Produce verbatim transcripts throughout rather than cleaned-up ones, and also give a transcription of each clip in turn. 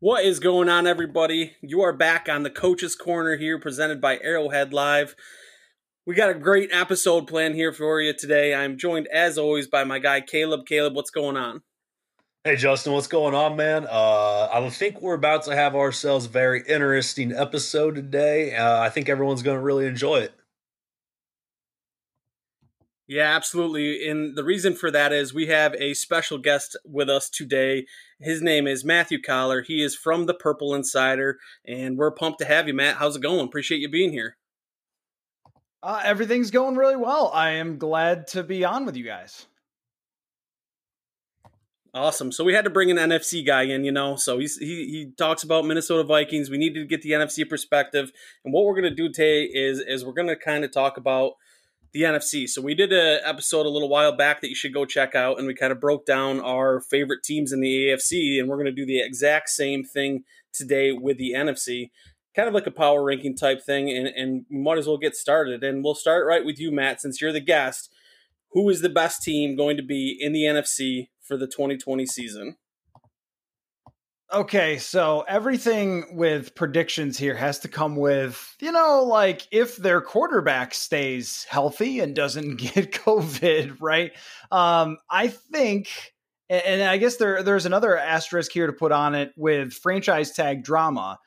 What is going on, everybody? You are back on the Coach's Corner here, presented by Arrowhead Live. We got a great episode planned here for you today. I'm joined, as always, by my guy, Caleb. Caleb, what's going on? Hey, Justin, what's going on, man? Uh, I think we're about to have ourselves a very interesting episode today. Uh, I think everyone's going to really enjoy it. Yeah, absolutely. And the reason for that is we have a special guest with us today. His name is Matthew Collar. He is from the Purple Insider, and we're pumped to have you, Matt. How's it going? Appreciate you being here. Uh, everything's going really well. I am glad to be on with you guys. Awesome. So we had to bring an N F C guy in, you know, so he's, he he talks about Minnesota Vikings. We needed to get the N F C perspective. And what we're going to do today is, is we're going to kind of talk about the N F C. So we did an episode a little while back that you should go check out, and we kind of broke down our favorite teams in the A F C, and we're going to do the exact same thing today with the N F C, kind of like a power ranking type thing, and, and might as well get started. And we'll start right with you, Matt, since you're the guest. Who is the best team going to be in the N F C for the twenty twenty season? Okay, so everything with predictions here has to come with, you know, like if their quarterback stays healthy and doesn't get COVID, right? Um, I think, and I guess there there's another asterisk here to put on it with franchise tag drama.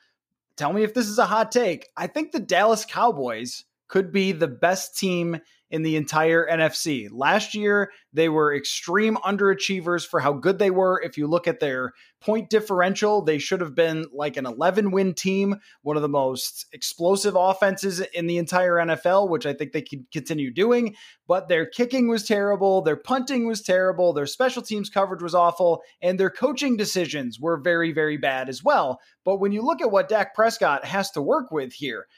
Tell me if this is a hot take. I think the Dallas Cowboys could be the best team in the entire N F C. Last year, they were extreme underachievers for how good they were. If you look at their point differential, they should have been like an eleven win team, one of the most explosive offenses in the entire N F L, which I think they could continue doing. But their kicking was terrible, their punting was terrible, their special teams coverage was awful, and their coaching decisions were very, very bad as well. But when you look at what Dak Prescott has to work with here,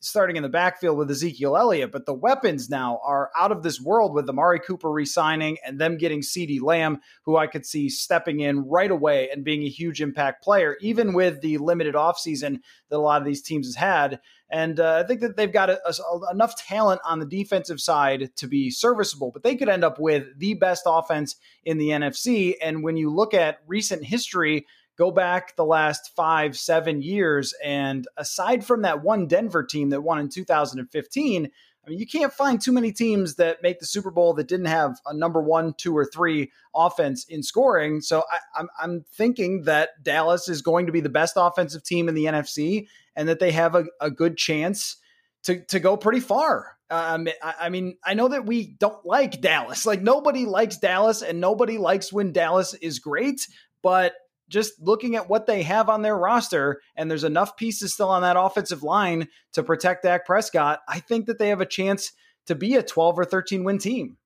starting in the backfield with Ezekiel Elliott, but the weapons now are out of this world with Amari Cooper re-signing and them getting CeeDee Lamb, who I could see stepping in right away and being a huge impact player, even with the limited offseason that a lot of these teams has had. And uh, I think that they've got a, a, enough talent on the defensive side to be serviceable, but they could end up with the best offense in the N F C. And when you look at recent history, go back the last five, seven years, and aside from that one Denver team that won in two thousand fifteen, I mean, you can't find too many teams that make the Super Bowl that didn't have a number one, two, or three offense in scoring. So I, I'm, I'm thinking that Dallas is going to be the best offensive team in the N F C and that they have a, a good chance to, to go pretty far. Um, I, I mean, I know that we don't like Dallas. Like, nobody likes Dallas, and nobody likes when Dallas is great, but just looking at what they have on their roster, and there's enough pieces still on that offensive line to protect Dak Prescott, I think that they have a chance to be a twelve or thirteen win team.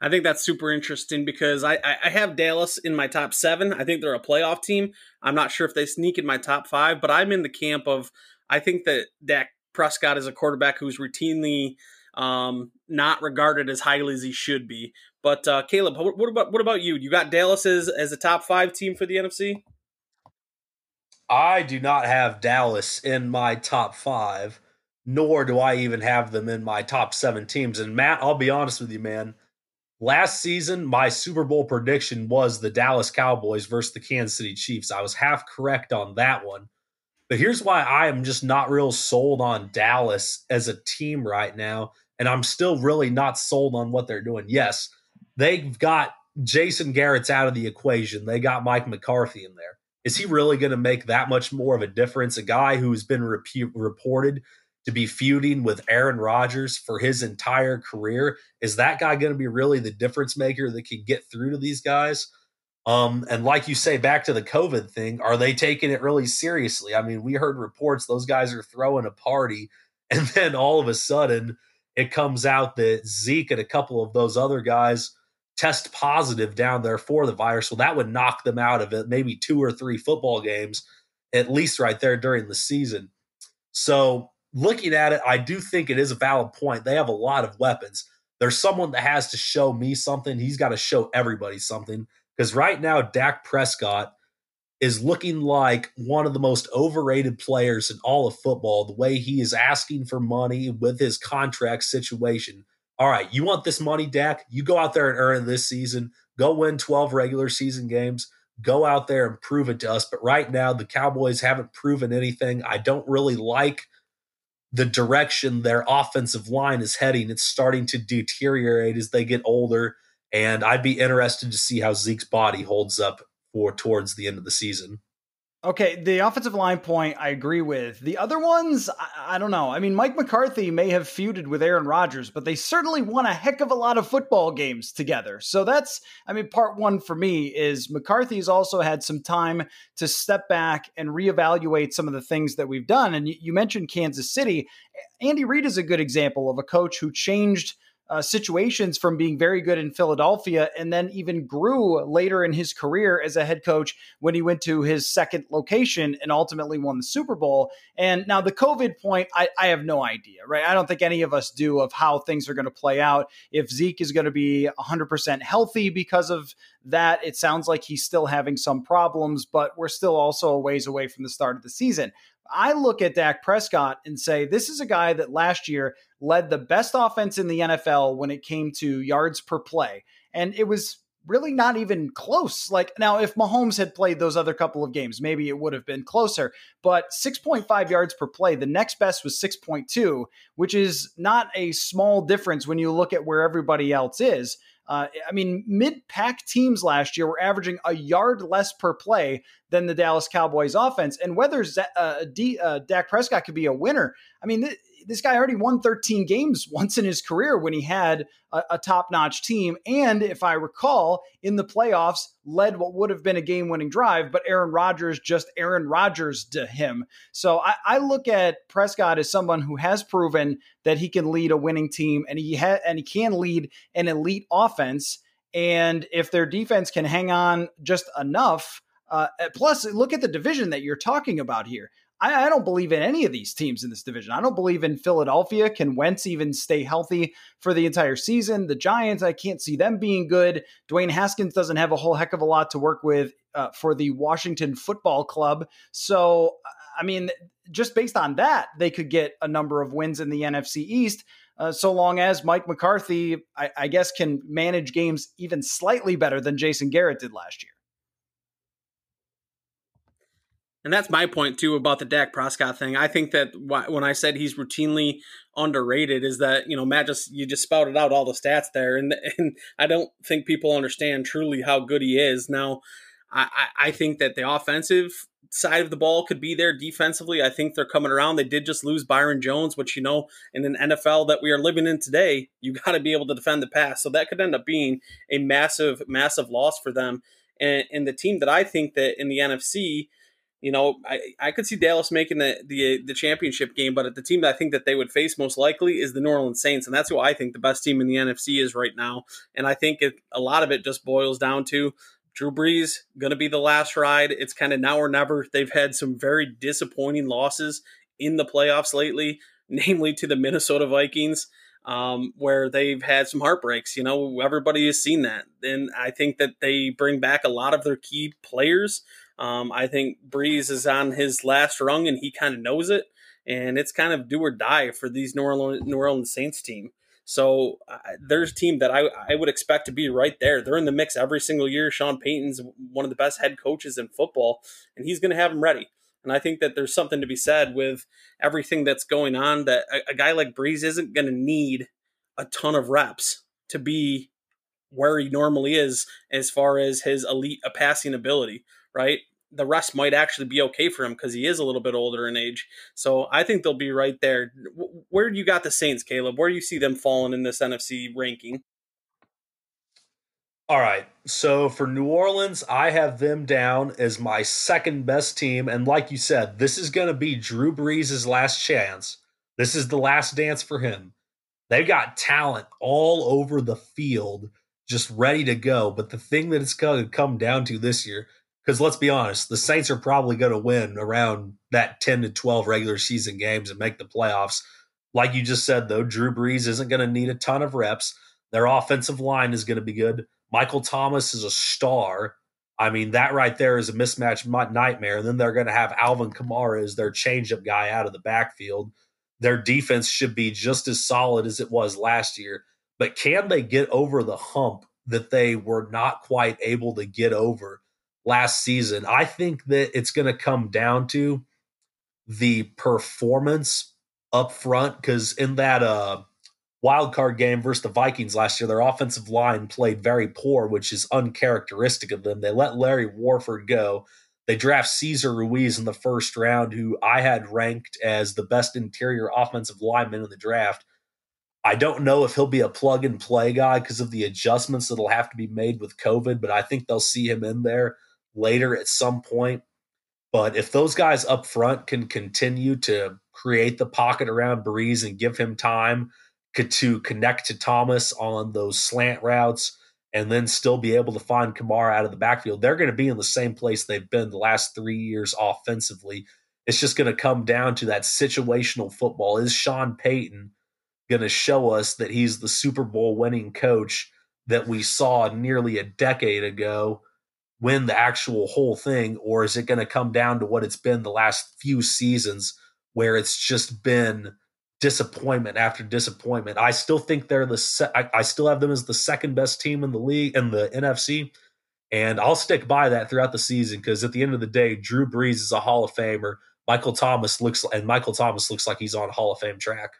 I think that's super interesting because I, I have Dallas in my top seven. I think they're a playoff team. I'm not sure if they sneak in my top five, but I'm in the camp of, I think that Dak Prescott is a quarterback who's routinely um, not regarded as highly as he should be. But uh, Caleb, what about what about you? You got Dallas as, as a top five team for the N F C? I do not have Dallas in my top five, nor do I even have them in my top seven teams. And Matt, I'll be honest with you, man. Last season, my Super Bowl prediction was the Dallas Cowboys versus the Kansas City Chiefs. I was half correct on that one. But here's why I am just not real sold on Dallas as a team right now, and I'm still really not sold on what they're doing. Yes, they've got Jason Garrett's out of the equation. They got Mike McCarthy in there. Is he really going to make that much more of a difference? A guy who's been rep- reported to be feuding with Aaron Rodgers for his entire career. Is that guy going to be really the difference maker that can get through to these guys? Um, and like you say, back to the COVID thing, are they taking it really seriously? I mean, we heard reports those guys are throwing a party, and then all of a sudden it comes out that Zeke and a couple of those other guys test positive down there for the virus. Well, that would knock them out of it, maybe two or three football games, at least right there during the season. So looking at it, I do think it is a valid point. They have a lot of weapons. There's someone that has to show me something. He's got to show everybody something, because right now Dak Prescott is looking like one of the most overrated players in all of football, the way he is asking for money with his contract situation. All right, you want this money, Dak? You go out there and earn it this season. Go win twelve regular season games. go out there and prove it to us. But right now, the Cowboys haven't proven anything. I don't really like the direction their offensive line is heading. It's starting to deteriorate as they get older, and I'd be interested to see how Zeke's body holds up for towards the end of the season. Okay, the offensive line point I agree with. The other ones, I, I don't know. I mean, Mike McCarthy may have feuded with Aaron Rodgers, but they certainly won a heck of a lot of football games together. So that's, I mean, part one for me is McCarthy's also had some time to step back and reevaluate some of the things that we've done. And you, you mentioned Kansas City. Andy Reid is a good example of a coach who changed Uh, situations from being very good in Philadelphia and then even grew later in his career as a head coach when he went to his second location and ultimately won the Super Bowl. And now the COVID point, I, I have no idea, right? I don't think any of us do of how things are going to play out. If Zeke is going to be one hundred percent healthy because of that, it sounds like he's still having some problems, but we're still also a ways away from the start of the season. I look at Dak Prescott and say, this is a guy that last year led the best offense in the N F L when it came to yards per play. And it was really not even close. Like, now, if Mahomes had played those other couple of games, maybe it would have been closer. But six point five yards per play, the next best was six point two, which is not a small difference when you look at where everybody else is. Uh, I mean, mid-pack teams last year were averaging a yard less per play than the Dallas Cowboys offense. And whether Z- uh, D- uh, Dak Prescott could be a winner, I mean, th- this guy already won thirteen games once in his career when he had a-, a top-notch team. And if I recall, in the playoffs, led what would have been a game-winning drive, but Aaron Rodgers just Aaron Rodgers to him. So I, I look at Prescott as someone who has proven that he can lead a winning team, and he ha- and he can lead an elite offense. And if their defense can hang on just enough, uh, plus look at the division that you're talking about here. I, I don't believe in any of these teams in this division. I don't believe in Philadelphia. Can Wentz even stay healthy for the entire season? The Giants, I can't see them being good. Dwayne Haskins doesn't have a whole heck of a lot to work with uh, for the Washington Football Club. So, I mean, just based on that, they could get a number of wins in the N F C East, uh, so long as Mike McCarthy, I, I guess, can manage games even slightly better than Jason Garrett did last year. And that's my point, too, about the Dak Prescott thing. I think that why, when I said he's routinely underrated is that, you know, Matt, just you just spouted out all the stats there. And and I don't think people understand truly how good he is. Now, I, I think that the offensive side of the ball could be there defensively. I think they're coming around. They did just lose Byron Jones, which, you know, in an N F L that we are living in today, you got to be able to defend the pass. So that could end up being a massive, massive loss for them. And, and the team that I think that in the N F C – you know, I, I could see Dallas making the, the the championship game, but the team that I think that they would face most likely is the New Orleans Saints, and that's who I think the best team in the N F C is right now. And I think it, a lot of it just boils down to Drew Brees, going to be the last ride. It's kind of now or never. They've had some very disappointing losses in the playoffs lately, namely to the Minnesota Vikings, um, where they've had some heartbreaks. You know, everybody has seen that. And I think that they bring back a lot of their key players. Um, I think Breeze is on his last rung, and he kind of knows it, and it's kind of do or die for these New Orleans, New Orleans Saints team. So uh, there's a team that I, I would expect to be right there. They're in the mix every single year. Sean Payton's one of the best head coaches in football, and he's going to have them ready. And I think that there's something to be said with everything that's going on, that a, a guy like Breeze isn't going to need a ton of reps to be where he normally is as far as his elite uh, passing ability. Right? The rest might actually be okay for him because he is a little bit older in age. So I think they'll be right there. Where do you got the Saints, Caleb? Where do you see them falling in this N F C ranking? All right. So for New Orleans, I have them down as my second best team. And like you said, this is going to be Drew Brees' last chance. This is the last dance for him. They've got talent all over the field, just ready to go. But the thing that it's going to come down to this year, because let's be honest, the Saints are probably going to win around that ten to twelve regular season games and make the playoffs. Like you just said, though, Drew Brees isn't going to need a ton of reps. Their offensive line is going to be good. Michael Thomas is a star. I mean, that right there is a mismatch nightmare. And then they're going to have Alvin Kamara as their changeup guy out of the backfield. Their defense should be just as solid as it was last year. But can they get over the hump that they were not quite able to get over? last season. I think that it's going to come down to the performance up front, because in that uh, wild card game versus the Vikings last year, their offensive line played very poor, which is uncharacteristic of them. They let Larry Warford go. They draft Cesar Ruiz in the first round, who I had ranked as the best interior offensive lineman in the draft. I don't know if he'll be a plug-and-play guy because of the adjustments that'll have to be made with COVID, but I think they'll see him in there later at some point. But if those guys up front can continue to create the pocket around Breeze and give him time to connect to Thomas on those slant routes and then still be able to find Kamara out of the backfield, they're going to be in the same place they've been the last three years offensively. It's just going to come down to that situational football. Is Sean Payton going to show us that he's the Super Bowl winning coach that we saw nearly a decade ago win the actual whole thing? Or is it going to come down to what it's been the last few seasons where it's just been disappointment after disappointment? I still think they're the, se- I, I still have them as the second best team in the league in the N F C. And I'll stick by that throughout the season, because at the end of the day, Drew Brees is a Hall of Famer. Michael Thomas looks, and Michael Thomas looks like he's on Hall of Fame track.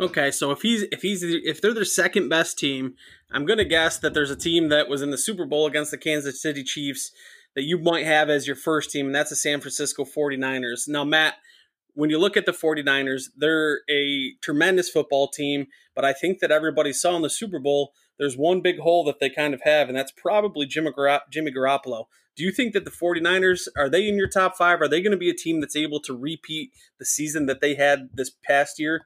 Okay, so if he's if he's if they're their second best team, I'm gonna guess that there's a team that was in the Super Bowl against the Kansas City Chiefs that you might have as your first team, and that's the San Francisco forty-niners. Now, Matt, when you look at the forty-niners, they're a tremendous football team, but I think that everybody saw in the Super Bowl there's one big hole that they kind of have, and that's probably Jimmy Garoppolo. Do you think that the forty-niners, are they in your top five? Are they going to be a team that's able to repeat the season that they had this past year?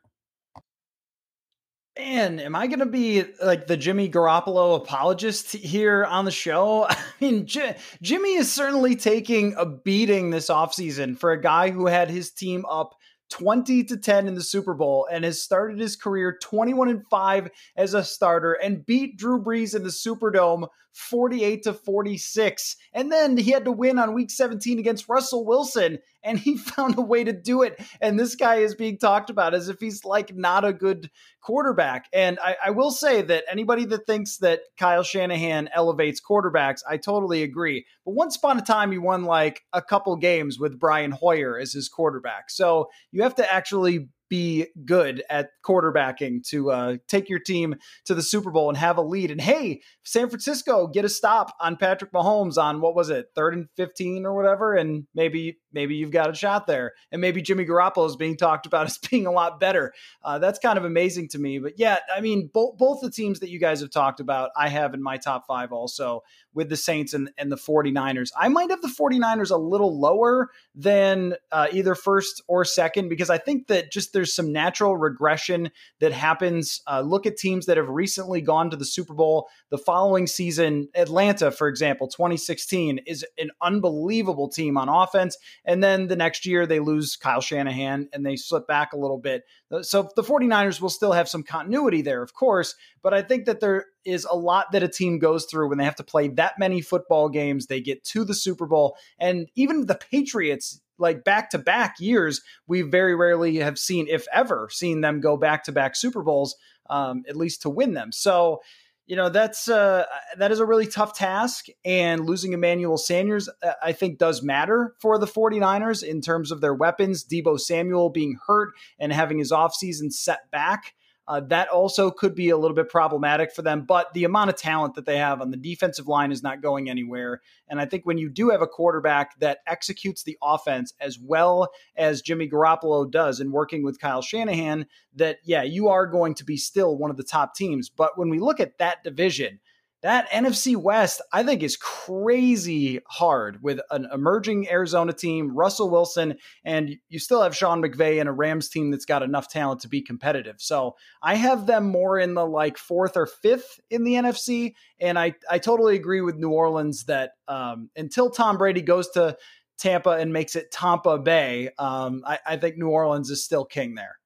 Man, am I going to be like the Jimmy Garoppolo apologist here on the show? I mean, J- Jimmy is certainly taking a beating this offseason for a guy who had his team up twenty to ten in the Super Bowl and has started his career twenty-one and five as a starter and beat Drew Brees in the Superdome forty-eight to forty-six. And then he had to win on week seventeen against Russell Wilson, and he found a way to do it. And this guy is being talked about as if he's like not a good quarterback. And I, I will say that anybody that thinks that Kyle Shanahan elevates quarterbacks, I totally agree. But once upon a time, he won like a couple games with Brian Hoyer as his quarterback. So you have to actually be good at quarterbacking to uh, take your team to the Super Bowl and have a lead. And hey, San Francisco get a stop on Patrick Mahomes on what was it, third and fifteen or whatever, and maybe maybe you've got a shot there. And maybe Jimmy Garoppolo is being talked about as being a lot better. Uh, that's kind of amazing to me. But yeah, I mean, both both the teams that you guys have talked about, I have in my top five also, with the Saints and, and the forty-niners. I might have the forty-niners a little lower than uh, either first or second, because I think that just there's some natural regression that happens. Uh, look at teams that have recently gone to the Super Bowl the following season. Atlanta, for example, twenty sixteen is an unbelievable team on offense. And then the next year they lose Kyle Shanahan and they slip back a little bit. So the forty-niners will still have some continuity there, of course, but I think that there is a lot that a team goes through when they have to play that many football games. They get to the Super Bowl, and even the Patriots, like back-to-back years, we very rarely have seen, if ever, seen them go back-to-back Super Bowls, um, at least to win them. So, you know, that's uh, that is a really tough task, and losing Emmanuel Sanders, I think, does matter for the forty-niners in terms of their weapons. Deebo Samuel being hurt and having his offseason set back, uh, that also could be a little bit problematic for them. But the amount of talent that they have on the defensive line is not going anywhere. And I think when you do have a quarterback that executes the offense as well as Jimmy Garoppolo does in working with Kyle Shanahan, that, yeah, you are going to be still one of the top teams. But when we look at that division, that N F C West, I think, is crazy hard with an emerging Arizona team, Russell Wilson, and you still have Sean McVay and a Rams team that's got enough talent to be competitive. So I have them more in the like fourth or fifth in the N F C. And I, I totally agree with New Orleans that um, until Tom Brady goes to Tampa and makes it Tampa Bay, um, I, I think New Orleans is still king there.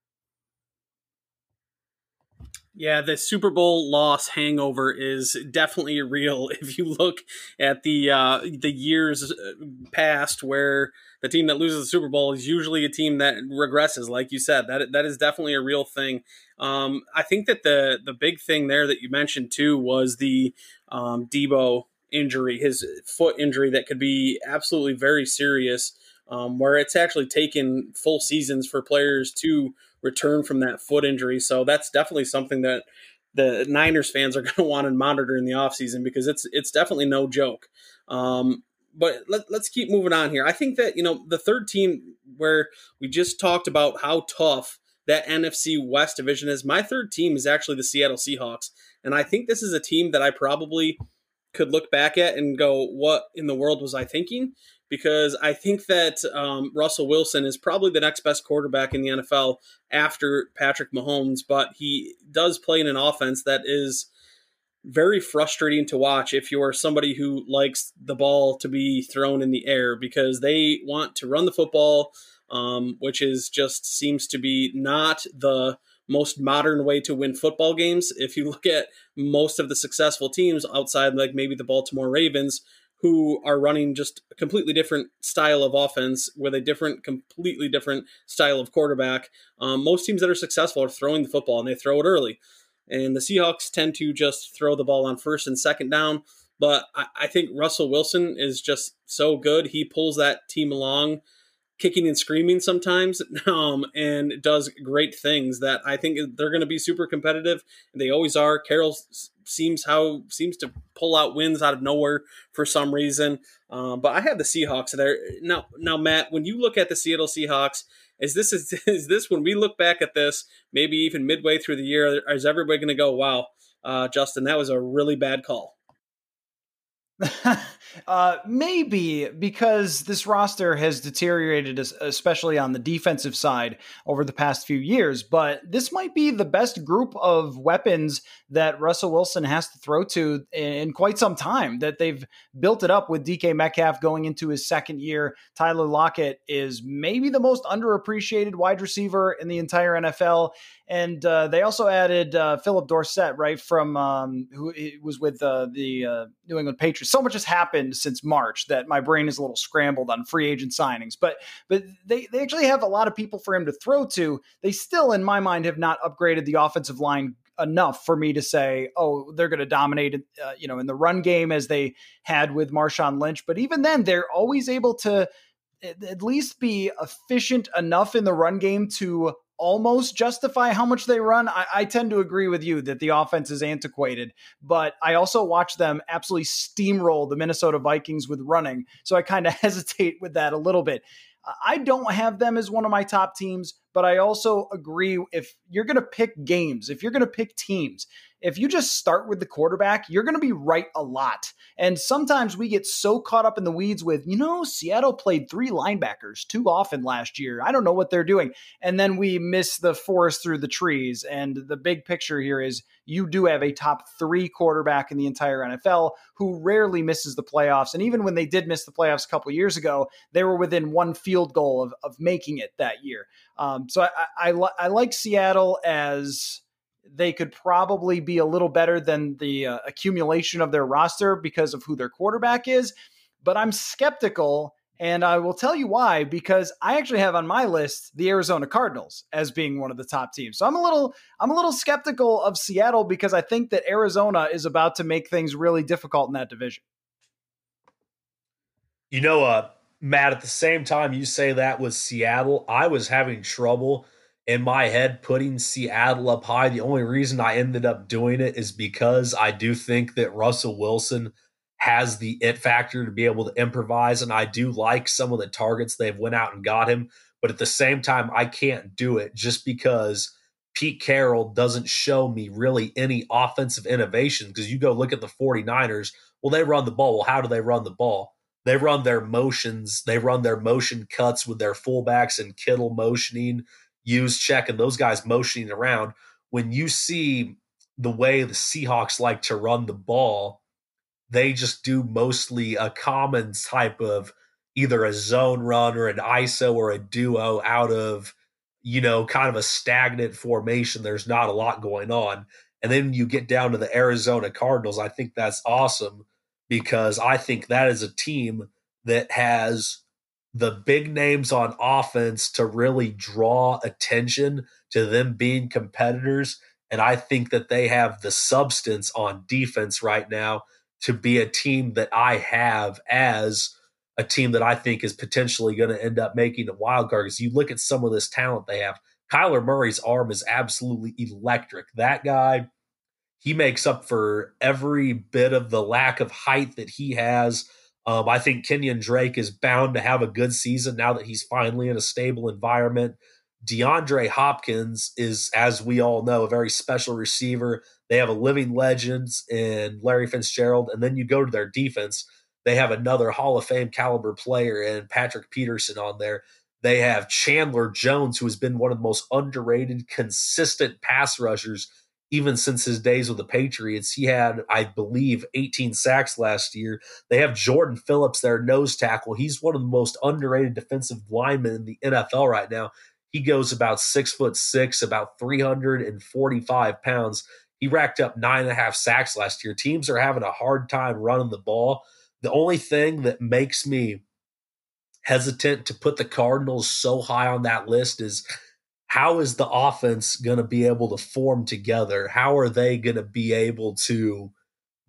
Yeah, the Super Bowl loss hangover is definitely real. If you look at the uh, the years past where the team that loses the Super Bowl is usually a team that regresses, like you said. That that is definitely a real thing. Um, I think that the the big thing there that you mentioned too was the um, Deebo injury, his foot injury that could be absolutely very serious, um, where it's actually taken full seasons for players to return from that foot injury. So that's definitely something that the Niners fans are going to want to monitor in the offseason, because it's it's definitely no joke. Um, but let, let's keep moving on here. I think that, you know, the third team where we just talked about how tough that N F C West division is, my third team is actually the Seattle Seahawks. And I think this is a team that I probably could look back at and go, what in the world was I thinking? Because I think that um, Russell Wilson is probably the next best quarterback in the N F L after Patrick Mahomes, but he does play in an offense that is very frustrating to watch if you're somebody who likes the ball to be thrown in the air, because they want to run the football, um, which is just seems to be not the most modern way to win football games. If you look at most of the successful teams outside, like maybe the Baltimore Ravens, who are running just a completely different style of offense with a different, completely different style of quarterback. Um, most teams that are successful are throwing the football, and they throw it early. And the Seahawks tend to just throw the ball on first and second down. But I, I think Russell Wilson is just so good. He pulls that team along, kicking and screaming sometimes, um, and does great things that I think they're going to be super competitive. They always are. Carroll seems how seems to pull out wins out of nowhere for some reason. Um, but I have the Seahawks there now. Now, Matt, when you look at the Seattle Seahawks, is this is, is this when we look back at this, maybe even midway through the year, is everybody going to go, "Wow, uh, Justin, that was a really bad call"? uh, maybe, because this roster has deteriorated, especially on the defensive side over the past few years, but this might be the best group of weapons that Russell Wilson has to throw to in quite some time, that they've built it up with D K Metcalf going into his second year. Tyler Lockett is maybe the most underappreciated wide receiver in the entire N F L. And uh, they also added uh, Philip Dorsett, right, from um, who was with uh, the uh, New England Patriots. So much has happened since March that my brain is a little scrambled on free agent signings. But but they, they actually have a lot of people for him to throw to. They still, in my mind, have not upgraded the offensive line enough for me to say, oh, they're going to dominate, uh, you know, in the run game as they had with Marshawn Lynch. But even then, they're always able to at least be efficient enough in the run game to almost justify how much they run. I, I tend to agree with you that the offense is antiquated, but I also watch them absolutely steamroll the Minnesota Vikings with running. So I kind of hesitate with that a little bit. I don't have them as one of my top teams, but I also agree, if you're going to pick games, if you're going to pick teams, if you just start with the quarterback, you're going to be right a lot. And sometimes we get so caught up in the weeds with, you know, Seattle played three linebackers too often last year. I don't know what they're doing. And then we miss the forest through the trees. And the big picture here is you do have a top three quarterback in the entire N F L who rarely misses the playoffs. And even when they did miss the playoffs a couple of years ago, they were within one field goal of, of making it that year. Um, so I, I, I, li- I like Seattle as they could probably be a little better than the uh, accumulation of their roster because of who their quarterback is. But I'm skeptical, and I will tell you why, because I actually have on my list the Arizona Cardinals as being one of the top teams. So I'm a little, I'm a little skeptical of Seattle because I think that Arizona is about to make things really difficult in that division. You know, uh, Matt, at the same time you say that with Seattle, I was having trouble in my head putting Seattle up high. The only reason I ended up doing it is because I do think that Russell Wilson has the it factor to be able to improvise, and I do like some of the targets they've went out and got him. But at the same time, I can't do it just because Pete Carroll doesn't show me really any offensive innovation, because you go look at the 49ers. Well, they run the ball. Well, how do they run the ball? They run their motions. They run their motion cuts with their fullbacks and Kittle motioning, use check, and those guys motioning around. When you see the way the Seahawks like to run the ball, they just do mostly a common type of either a zone run or an I S O or a duo out of, you know, kind of a stagnant formation. There's not a lot going on. And then you get down to the Arizona Cardinals. I think that's awesome because I think that is a team that has the big names on offense to really draw attention to them being competitors. And I think that they have the substance on defense right now to be a team that I have as a team that I think is potentially going to end up making a wild card. Because you look at some of this talent they have. Kyler Murray's arm is absolutely electric. That guy, he makes up for every bit of the lack of height that he has. Um, I think Kenyon Drake is bound to have a good season now that he's finally in a stable environment. DeAndre Hopkins is, as we all know, a very special receiver. They have a living legend in Larry Fitzgerald, and then you go to their defense. They have another Hall of Fame caliber player in Patrick Peterson on there. They have Chandler Jones, who has been one of the most underrated, consistent pass rushers even since his days with the Patriots. He had, I believe, eighteen sacks last year. They have Jordan Phillips, their nose tackle. He's one of the most underrated defensive linemen in the N F L right now. He goes about six foot six, about three hundred forty-five pounds. He racked up nine and a half sacks last year. Teams are having a hard time running the ball. The only thing that makes me hesitant to put the Cardinals so high on that list is how is the offense going to be able to form together? How are they going to be able to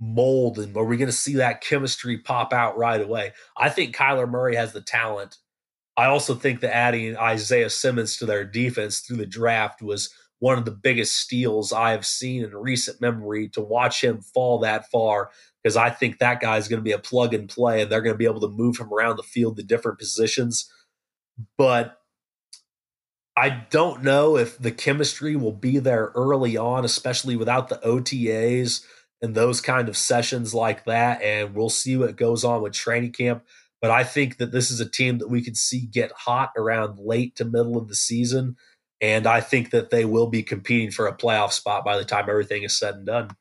mold? And are we going to see that chemistry pop out right away? I think Kyler Murray has the talent. I also think that adding Isaiah Simmons to their defense through the draft was one of the biggest steals I have seen in recent memory, to watch him fall that far, because I think that guy is going to be a plug and play and they're going to be able to move him around the field to different positions. But I don't know if the chemistry will be there early on, especially without the O T As and those kind of sessions like that. And we'll see what goes on with training camp. But I think that this is a team that we could see get hot around late to middle of the season. And I think that they will be competing for a playoff spot by the time everything is said and done.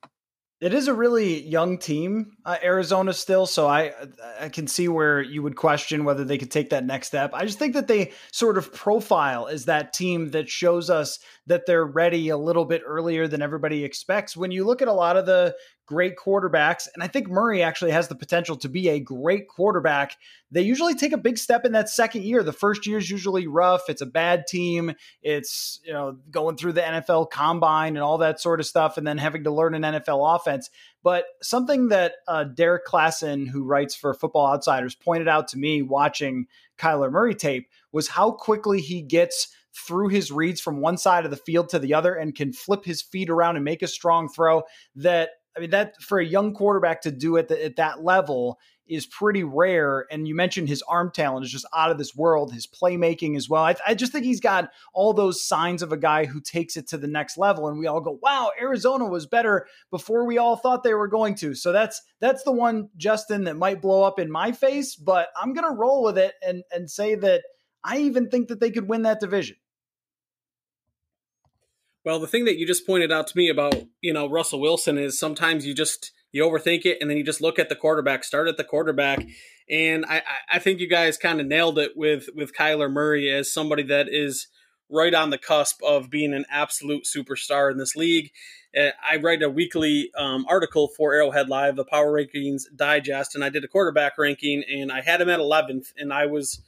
It is a really young team, uh, Arizona still. So I I can see where you would question whether they could take that next step. I just think that they sort of profile as that team that shows us that they're ready a little bit earlier than everybody expects. When you look at a lot of the great quarterbacks, and I think Murray actually has the potential to be a great quarterback, they usually take a big step in that second year. The first year is usually rough. It's a bad team. It's, you know, going through the N F L combine and all that sort of stuff, and then having to learn an N F L offense. But something that uh, Derek Klassen, who writes for Football Outsiders, pointed out to me watching Kyler Murray tape was how quickly he gets through his reads from one side of the field to the other and can flip his feet around and make a strong throw. That, I mean, that for a young quarterback to do at, the, at that level is pretty rare. And you mentioned his arm talent is just out of this world, his playmaking as well. I, I just think he's got all those signs of a guy who takes it to the next level. And we all go, wow, Arizona was better before we all thought they were going to. So that's, that's the one, Justin, that might blow up in my face, but I'm going to roll with it and, and say that I even think that they could win that division. Well, the thing that you just pointed out to me about, you know, Russell Wilson is sometimes you just, you overthink it and then you just look at the quarterback, start at the quarterback. And I, I think you guys kind of nailed it with, with Kyler Murray as somebody that is right on the cusp of being an absolute superstar in this league. I write a weekly um, article for Arrowhead Live, the Power Rankings Digest, and I did a quarterback ranking and I had him at eleventh and I was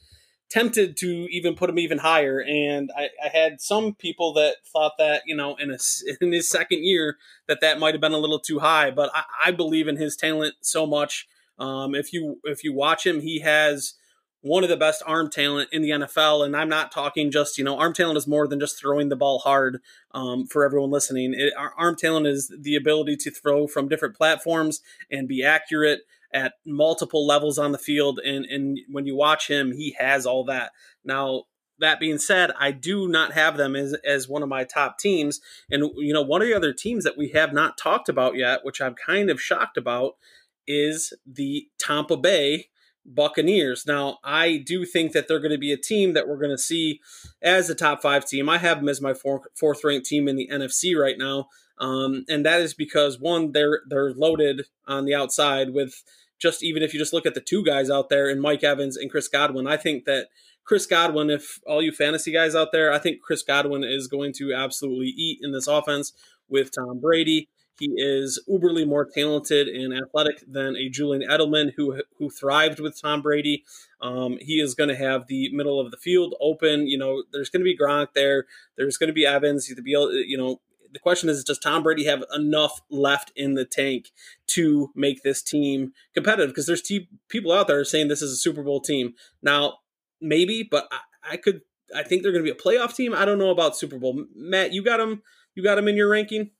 tempted to even put him even higher. And I, I had some people that thought that, you know, in, a, in his second year, that that might've been a little too high, but I, I believe in his talent so much. Um, if you, if you watch him, he has one of the best arm talent in the N F L. And I'm not talking just, you know, arm talent is more than just throwing the ball hard. Um, for everyone listening, it, our arm talent is the ability to throw from different platforms and be accurate at multiple levels on the field. And, and when you watch him, he has all that. Now, that being said, I do not have them as, as one of my top teams. And, you know, one of the other teams that we have not talked about yet, which I'm kind of shocked about, is the Tampa Bay Buccaneers. Now, I do think that they're going to be a team that we're going to see as a top five team. I have them as my four, fourth ranked team in the N F C right now. Um, and that is because, one, they're they're loaded on the outside with just, even if you just look at the two guys out there and Mike Evans and Chris Godwin. I think that Chris Godwin, if all you fantasy guys out there, I think Chris Godwin is going to absolutely eat in this offense with Tom Brady. He is uberly more talented and athletic than a Julian Edelman who who thrived with Tom Brady. Um, he is going to have the middle of the field open. You know, there's going to be Gronk there. There's going to be Evans. He's going to be able, you know, the question is, does Tom Brady have enough left in the tank to make this team competitive? Because there's t- people out there saying this is a Super Bowl team. Now, maybe, but I, I could. I think they're going to be a playoff team. I don't know about Super Bowl. Matt, you got them. You got them in your ranking.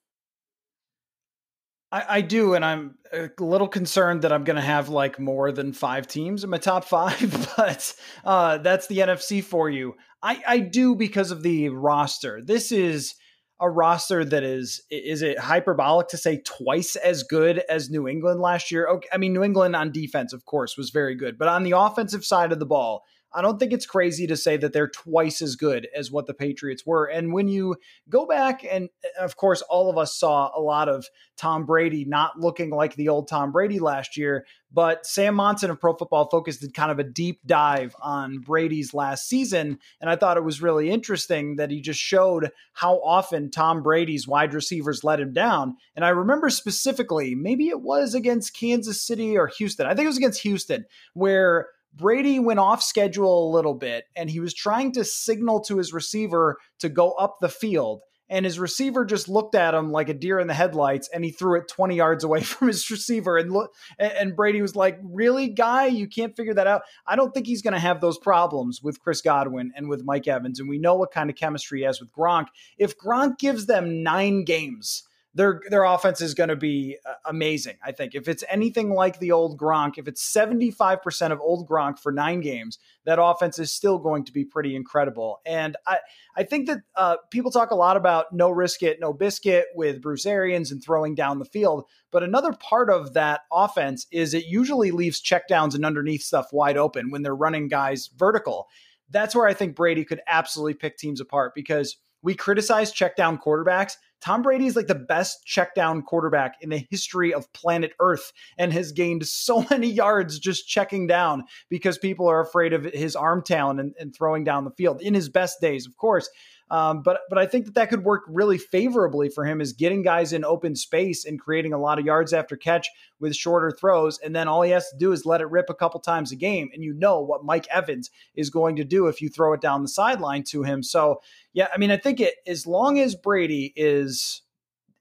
I, I do, and I'm a little concerned that I'm going to have like more than five teams in my top five, but uh, that's the N F C for you. I, I do because of the roster. This is a roster that is, is it hyperbolic to say twice as good as New England last year? Okay, I mean, New England on defense, of course, was very good, but on the offensive side of the ball, I don't think it's crazy to say that they're twice as good as what the Patriots were. And when you go back, and of course, all of us saw a lot of Tom Brady not looking like the old Tom Brady last year, but Sam Monson of Pro Football Focus did kind of a deep dive on Brady's last season. And I thought it was really interesting that he just showed how often Tom Brady's wide receivers let him down. And I remember specifically, maybe it was against Kansas City or Houston. I think it was against Houston, where Brady went off schedule a little bit, and he was trying to signal to his receiver to go up the field. And his receiver just looked at him like a deer in the headlights, and he threw it twenty yards away from his receiver. And look, and Brady was like, really, guy, you can't figure that out? I don't think he's going to have those problems with Chris Godwin and with Mike Evans. And we know what kind of chemistry he has with Gronk. If Gronk gives them nine games, Their their offense is going to be amazing, I think. If it's anything like the old Gronk, if it's seventy-five percent of old Gronk for nine games, that offense is still going to be pretty incredible. And I, I think that uh, people talk a lot about no risk it, no biscuit with Bruce Arians and throwing down the field. But another part of that offense is it usually leaves checkdowns and underneath stuff wide open when they're running guys vertical. That's where I think Brady could absolutely pick teams apart, because we criticize checkdown quarterbacks. Tom Brady is like the best checkdown quarterback in the history of planet Earth, and has gained so many yards just checking down because people are afraid of his arm talent and, and throwing down the field in his best days, of course. Um, but but I think that that could work really favorably for him, is getting guys in open space and creating a lot of yards after catch with shorter throws. And then all he has to do is let it rip a couple times a game. And you know what Mike Evans is going to do if you throw it down the sideline to him. So, yeah, I mean, I think it as long as Brady is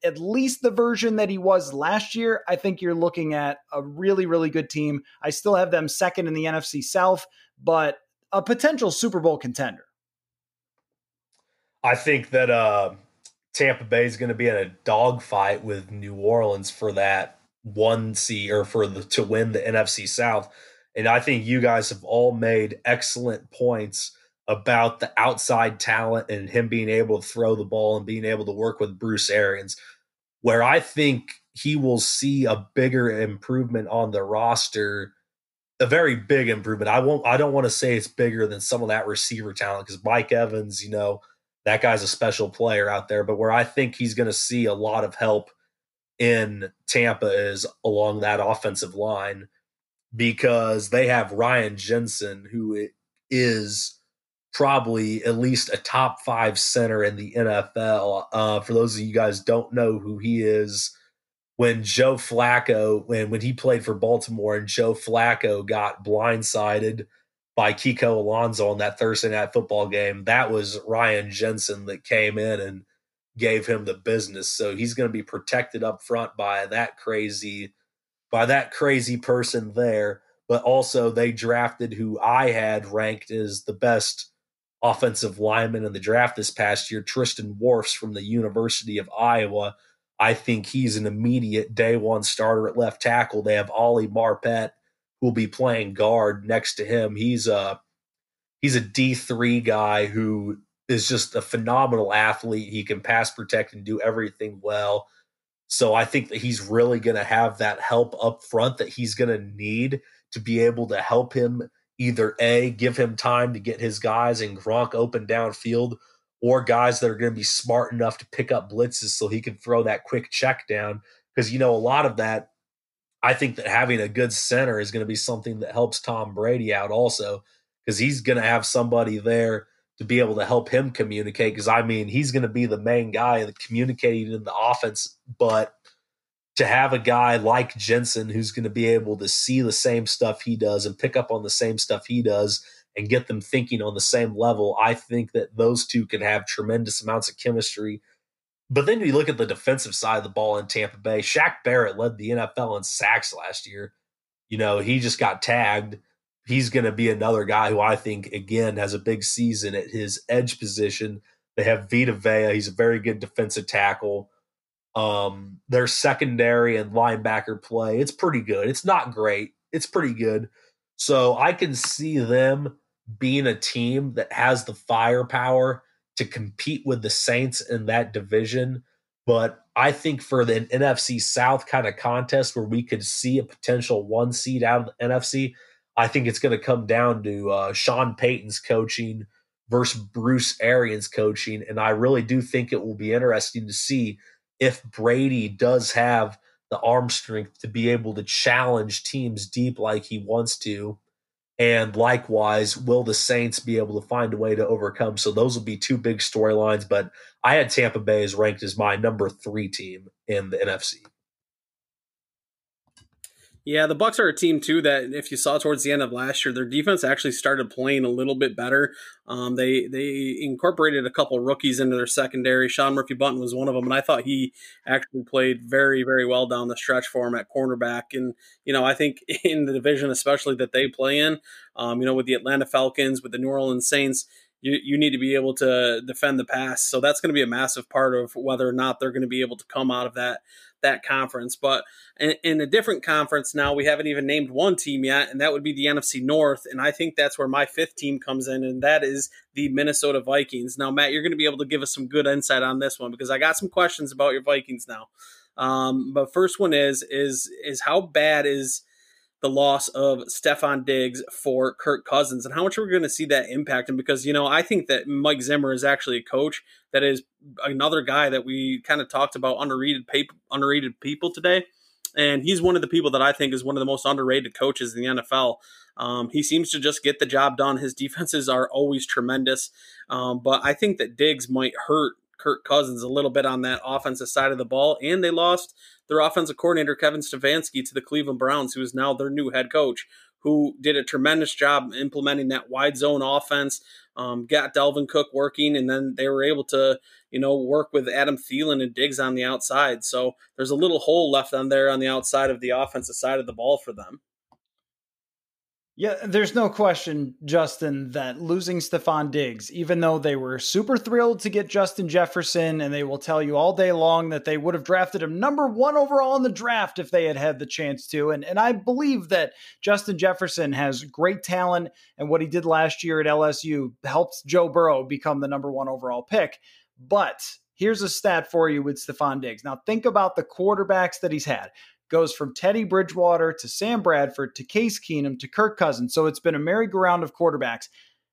at least the version that he was last year, I think you're looking at a really, really good team. I still have them second in the N F C South, but a potential Super Bowl contender. I think that uh, Tampa Bay is going to be in a dogfight with New Orleans for that one seed, or for the to win the N F C South. And I think you guys have all made excellent points about the outside talent and him being able to throw the ball and being able to work with Bruce Arians, where I think he will see a bigger improvement on the roster. A very big improvement. I won't. I don't want to say it's bigger than some of that receiver talent, because Mike Evans, you know, that guy's a special player out there, but where I think he's going to see a lot of help in Tampa is along that offensive line, because they have Ryan Jensen, who is probably at least a top five center in the N F L. Uh, for those of you guys who don't know who he is, when Joe Flacco, when, when he played for Baltimore and Joe Flacco got blindsided by Kiko Alonso on that Thursday Night Football game, that was Ryan Jensen that came in and gave him the business. So he's going to be protected up front by that crazy, by that crazy person there. But also they drafted who I had ranked as the best offensive lineman in the draft this past year, Tristan Wirfs from the University of Iowa. I think he's an immediate day one starter at left tackle. They have Ollie Marpet, who'll be playing guard next to him. He's a he's a D three guy who is just a phenomenal athlete. He can pass protect and do everything well. So I think that he's really going to have that help up front that he's going to need to be able to help him either A, give him time to get his guys and Gronk open downfield, or guys that are going to be smart enough to pick up blitzes so he can throw that quick check down. Because, you know, a lot of that, I think that having a good center is going to be something that helps Tom Brady out also, because he's going to have somebody there to be able to help him communicate. Because, I mean, he's going to be the main guy communicating in the offense. But to have a guy like Jensen who's going to be able to see the same stuff he does and pick up on the same stuff he does and get them thinking on the same level, I think that those two can have tremendous amounts of chemistry. But then you look at the defensive side of the ball in Tampa Bay. Shaq Barrett led the N F L in sacks last year. You know, he just got tagged. He's going to be another guy who I think, again, has a big season at his edge position. They have Vita Vea. He's a very good defensive tackle. Um, their secondary and linebacker play, it's pretty good. It's not great. It's pretty good. So I can see them being a team that has the firepower to compete with the Saints in that division. But I think for the N F C South kind of contest where we could see a potential one seed out of the N F C, I think it's going to come down to uh, Sean Payton's coaching versus Bruce Arians' coaching. And I really do think it will be interesting to see if Brady does have the arm strength to be able to challenge teams deep like he wants to. And likewise, will the Saints be able to find a way to overcome? So those will be two big storylines, but I had Tampa Bay as ranked as my number three team in the N F C. Yeah, the Bucs are a team, too, that if you saw towards the end of last year, their defense actually started playing a little bit better. Um, they they incorporated a couple rookies into their secondary. Sean Murphy-Bunton was one of them, and I thought he actually played very, very well down the stretch for him at cornerback. And, you know, I think in the division especially that they play in, um, you know, with the Atlanta Falcons, with the New Orleans Saints, You, you need to be able to defend the pass. So that's going to be a massive part of whether or not they're going to be able to come out of that that conference. But in, in a different conference now, we haven't even named one team yet, and that would be the N F C North. And I think that's where my fifth team comes in, and that is the Minnesota Vikings. Now, Matt, you're going to be able to give us some good insight on this one because I got some questions about your Vikings now. Um, but first one is is is how bad is the loss of Stefon Diggs for Kirk Cousins and how much we're going to see that impact him? Because, you know, I think that Mike Zimmer is actually a coach that is another guy that we kind of talked about underrated paper, underrated people today. And he's one of the people that I think is one of the most underrated coaches in the N F L. Um, he seems to just get the job done. His defenses are always tremendous. Um, but I think that Diggs might hurt Kirk Cousins a little bit on that offensive side of the ball. And they lost their offensive coordinator, Kevin Stefanski, to the Cleveland Browns, who is now their new head coach, who did a tremendous job implementing that wide zone offense, um, got Dalvin Cook working, and then they were able to, you know, work with Adam Thielen and Diggs on the outside. So there's a little hole left on there on the outside of the offensive side of the ball for them. Yeah, there's no question, Justin, that losing Stefon Diggs, even though they were super thrilled to get Justin Jefferson, and they will tell you all day long that they would have drafted him number one overall in the draft if they had had the chance to. And, and I believe that Justin Jefferson has great talent, and what he did last year at L S U helped Joe Burrow become the number one overall pick. But here's a stat for you with Stefon Diggs. Now think about the quarterbacks that he's had. Goes from Teddy Bridgewater to Sam Bradford to Case Keenum to Kirk Cousins. So it's been a merry-go-round of quarterbacks.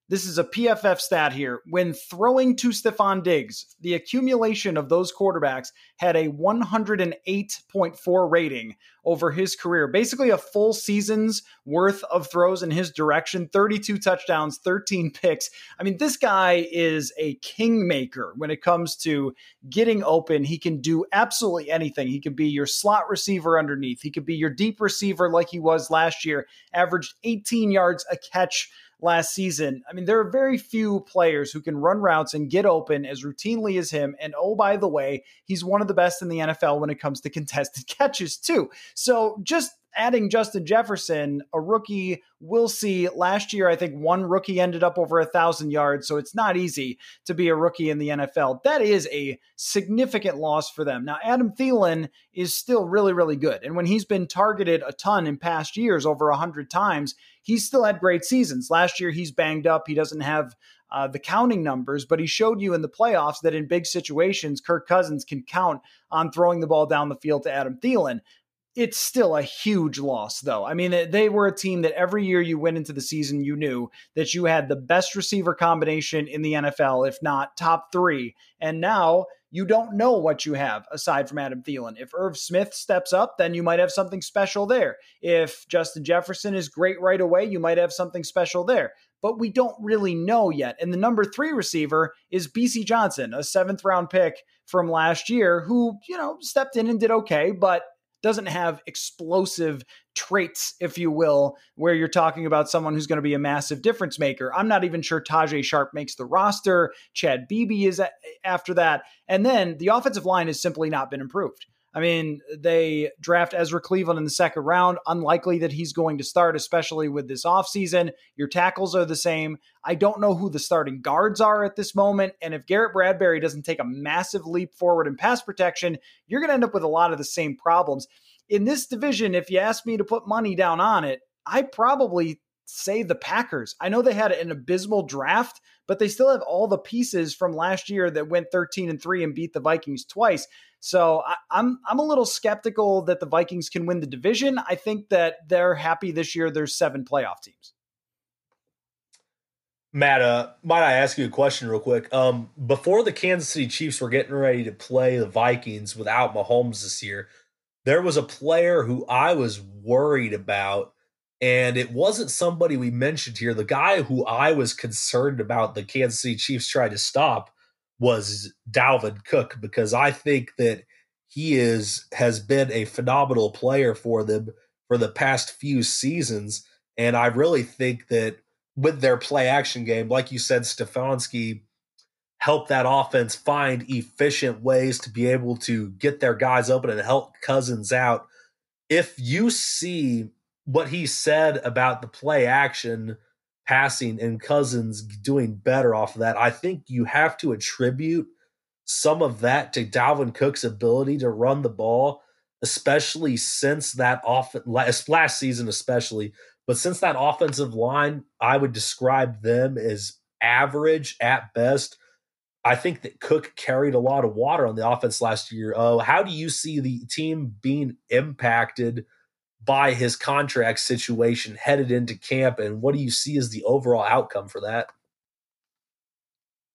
This is a P F F stat here. When throwing to Stefon Diggs, the accumulation of those quarterbacks had a one oh eight point four rating over his career. Basically a full season's worth of throws in his direction, thirty-two touchdowns, thirteen picks. I mean, this guy is a kingmaker when it comes to getting open. He can do absolutely anything. He could be your slot receiver underneath. He could be your deep receiver like he was last year, averaged eighteen yards a catch last season. I mean, there are very few players who can run routes and get open as routinely as him. And oh, by the way, he's one of the best in the N F L when it comes to contested catches too. So just adding Justin Jefferson, a rookie, we'll see. Last year, I think one rookie ended up over a thousand yards. So it's not easy to be a rookie in the N F L. That is a significant loss for them. Now, Adam Thielen is still really, really good. And when he's been targeted a ton in past years, over a hundred times, he's still had great seasons. Last year, he's banged up. He doesn't have uh, the counting numbers, but he showed you in the playoffs that in big situations, Kirk Cousins can count on throwing the ball down the field to Adam Thielen. It's still a huge loss, though. I mean, they were a team that every year you went into the season, you knew that you had the best receiver combination in the N F L, if not top three. And now you don't know what you have aside from Adam Thielen. If Irv Smith steps up, then you might have something special there. If Justin Jefferson is great right away, you might have something special there. But we don't really know yet. And the number three receiver is B C Johnson, a seventh round pick from last year who, you know, stepped in and did okay, but doesn't have explosive traits, if you will, where you're talking about someone who's going to be a massive difference maker. I'm not even sure Tajay Sharp makes the roster. Chad Beebe is after that. And then the offensive line has simply not been improved. I mean, they draft Ezra Cleveland in the second round. Unlikely that he's going to start, especially with this offseason. Your tackles are the same. I don't know who the starting guards are at this moment. And if Garrett Bradbury doesn't take a massive leap forward in pass protection, you're going to end up with a lot of the same problems. In this division, if you ask me to put money down on it, I probably say the Packers. I know they had an abysmal draft, but they still have all the pieces from last year that went thirteen and three and beat the Vikings twice. So I, I'm I'm a little skeptical that the Vikings can win the division. I think that they're happy this year. There's seven playoff teams. Matt, uh, might I ask you a question real quick? Um, before the Kansas City Chiefs were getting ready to play the Vikings without Mahomes this year, there was a player who I was worried about, and it wasn't somebody we mentioned here. The guy who I was concerned about the Kansas City Chiefs tried to stop was Dalvin Cook, because I think that he is has been a phenomenal player for them for the past few seasons. And I really think that with their play action game, like you said, Stefanski helped that offense find efficient ways to be able to get their guys open and help Cousins out. If you see what he said about the play action passing and Cousins doing better off of that, I think you have to attribute some of that to Dalvin Cook's ability to run the ball, especially since that off last, last season, especially, but since that offensive line, I would describe them as average at best. I think that Cook carried a lot of water on the offense last year. Oh, how do you see the team being impacted by his contract situation headed into camp, and what do you see as the overall outcome for that?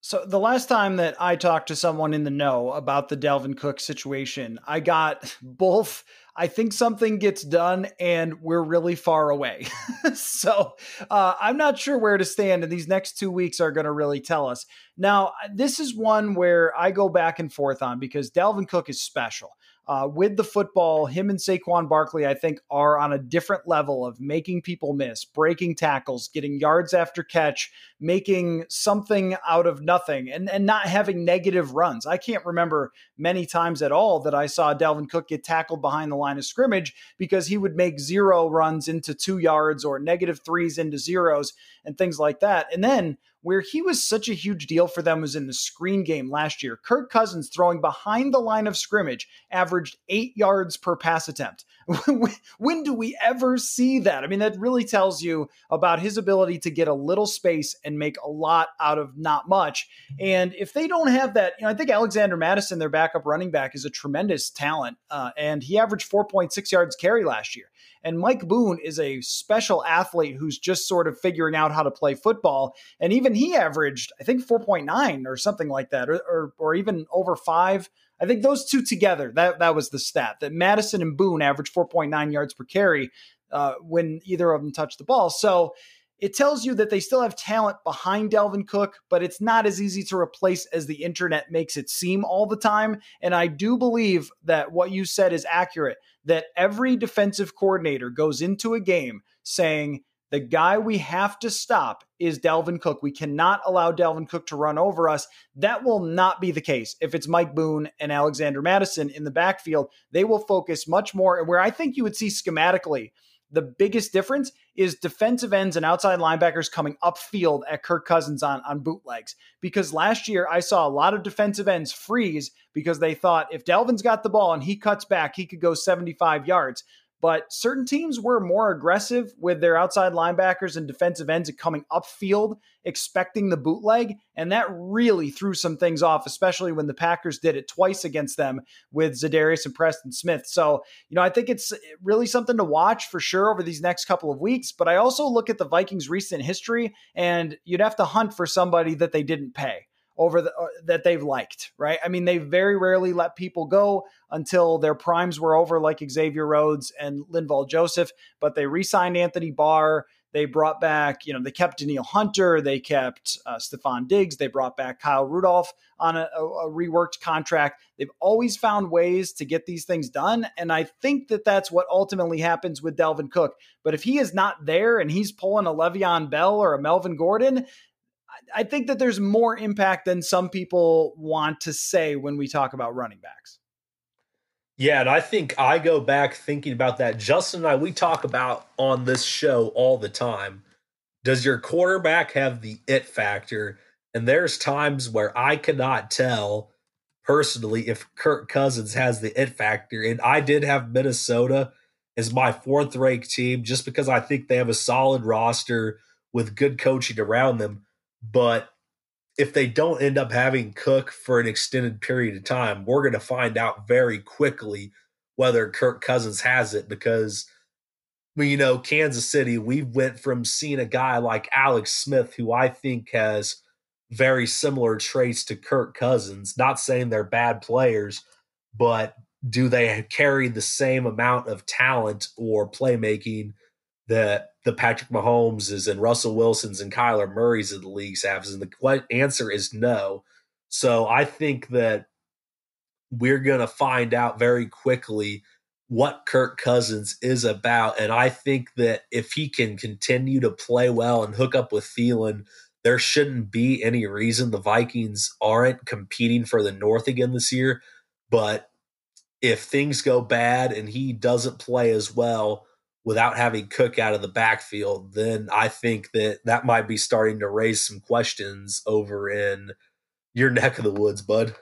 So the last time that I talked to someone in the know about the Dalvin Cook situation, I got both, I think something gets done and we're really far away. so uh, I'm not sure where to stand, and these next two weeks are going to really tell us. Now, this is one where I go back and forth on, because Dalvin Cook is special. Uh, with the football, him and Saquon Barkley, I think, are on a different level of making people miss, breaking tackles, getting yards after catch, making something out of nothing, and, and not having negative runs. I can't remember many times at all that I saw Dalvin Cook get tackled behind the line of scrimmage, because he would make zero runs into two yards or negative threes into zeros and things like that. And then where he was such a huge deal for them was in the screen game last year. Kirk Cousins, throwing behind the line of scrimmage, averaged eight yards per pass attempt. When do we ever see that? I mean, that really tells you about his ability to get a little space and make a lot out of not much. And if they don't have that, you know, I think Alexander Mattison, their backup running back, is a tremendous talent. Uh, and he averaged four point six yards carry last year. And Mike Boone is a special athlete who's just sort of figuring out how to play football. And even he averaged, I think, four point nine or something like that, or, or, or even over five. I think those two together, that, that was the stat, that Madison and Boone averaged four point nine yards per carry uh, when either of them touched the ball. So it tells you that they still have talent behind Dalvin Cook, but it's not as easy to replace as the internet makes it seem all the time. And I do believe that what you said is accurate, that every defensive coordinator goes into a game saying, the guy we have to stop is Dalvin Cook. We cannot allow Dalvin Cook to run over us. That will not be the case if it's Mike Boone and Alexander Mattison in the backfield. They will focus much more. And where I think you would see schematically the biggest difference is defensive ends and outside linebackers coming upfield at Kirk Cousins on, on bootlegs. Because last year I saw a lot of defensive ends freeze because they thought if Dalvin's got the ball and he cuts back, he could go seventy-five yards. But certain teams were more aggressive with their outside linebackers and defensive ends at coming upfield, expecting the bootleg. And that really threw some things off, especially when the Packers did it twice against them with Za'Darius and Preston Smith. So, you know, I think it's really something to watch for sure over these next couple of weeks. But I also look at the Vikings' recent history, and you'd have to hunt for somebody that they didn't pay over the, uh, that they've liked, right? I mean, they very rarely let people go until their primes were over, like Xavier Rhodes and Linval Joseph, but they re-signed Anthony Barr. They brought back, you know, they kept Danielle Hunter. They kept uh, Stefon Diggs. They brought back Kyle Rudolph on a, a, a reworked contract. They've always found ways to get these things done. And I think that that's what ultimately happens with Dalvin Cook. But if he is not there and he's pulling a Le'Veon Bell or a Melvin Gordon, I think that there's more impact than some people want to say when we talk about running backs. Yeah, and I think I go back thinking about that. Justin and I, we talk about on this show all the time. Does your quarterback have the it factor? And there's times where I cannot tell personally if Kirk Cousins has the it factor. And I did have Minnesota as my fourth-ranked team just because I think they have a solid roster with good coaching around them. But if they don't end up having Cook for an extended period of time, we're going to find out very quickly whether Kirk Cousins has it, because, well, you know, Kansas City, we went from seeing a guy like Alex Smith, who I think has very similar traits to Kirk Cousins, not saying they're bad players, but do they carry the same amount of talent or playmaking that the Patrick Mahomes and Russell Wilson's and Kyler Murray's of the leagues have? And the answer is no. So I think that we're going to find out very quickly what Kirk Cousins is about. And I think that if he can continue to play well and hook up with Thielen, there shouldn't be any reason the Vikings aren't competing for the North again this year. But if things go bad and he doesn't play as well without having Cook out of the backfield, then I think that that might be starting to raise some questions over in your neck of the woods, bud.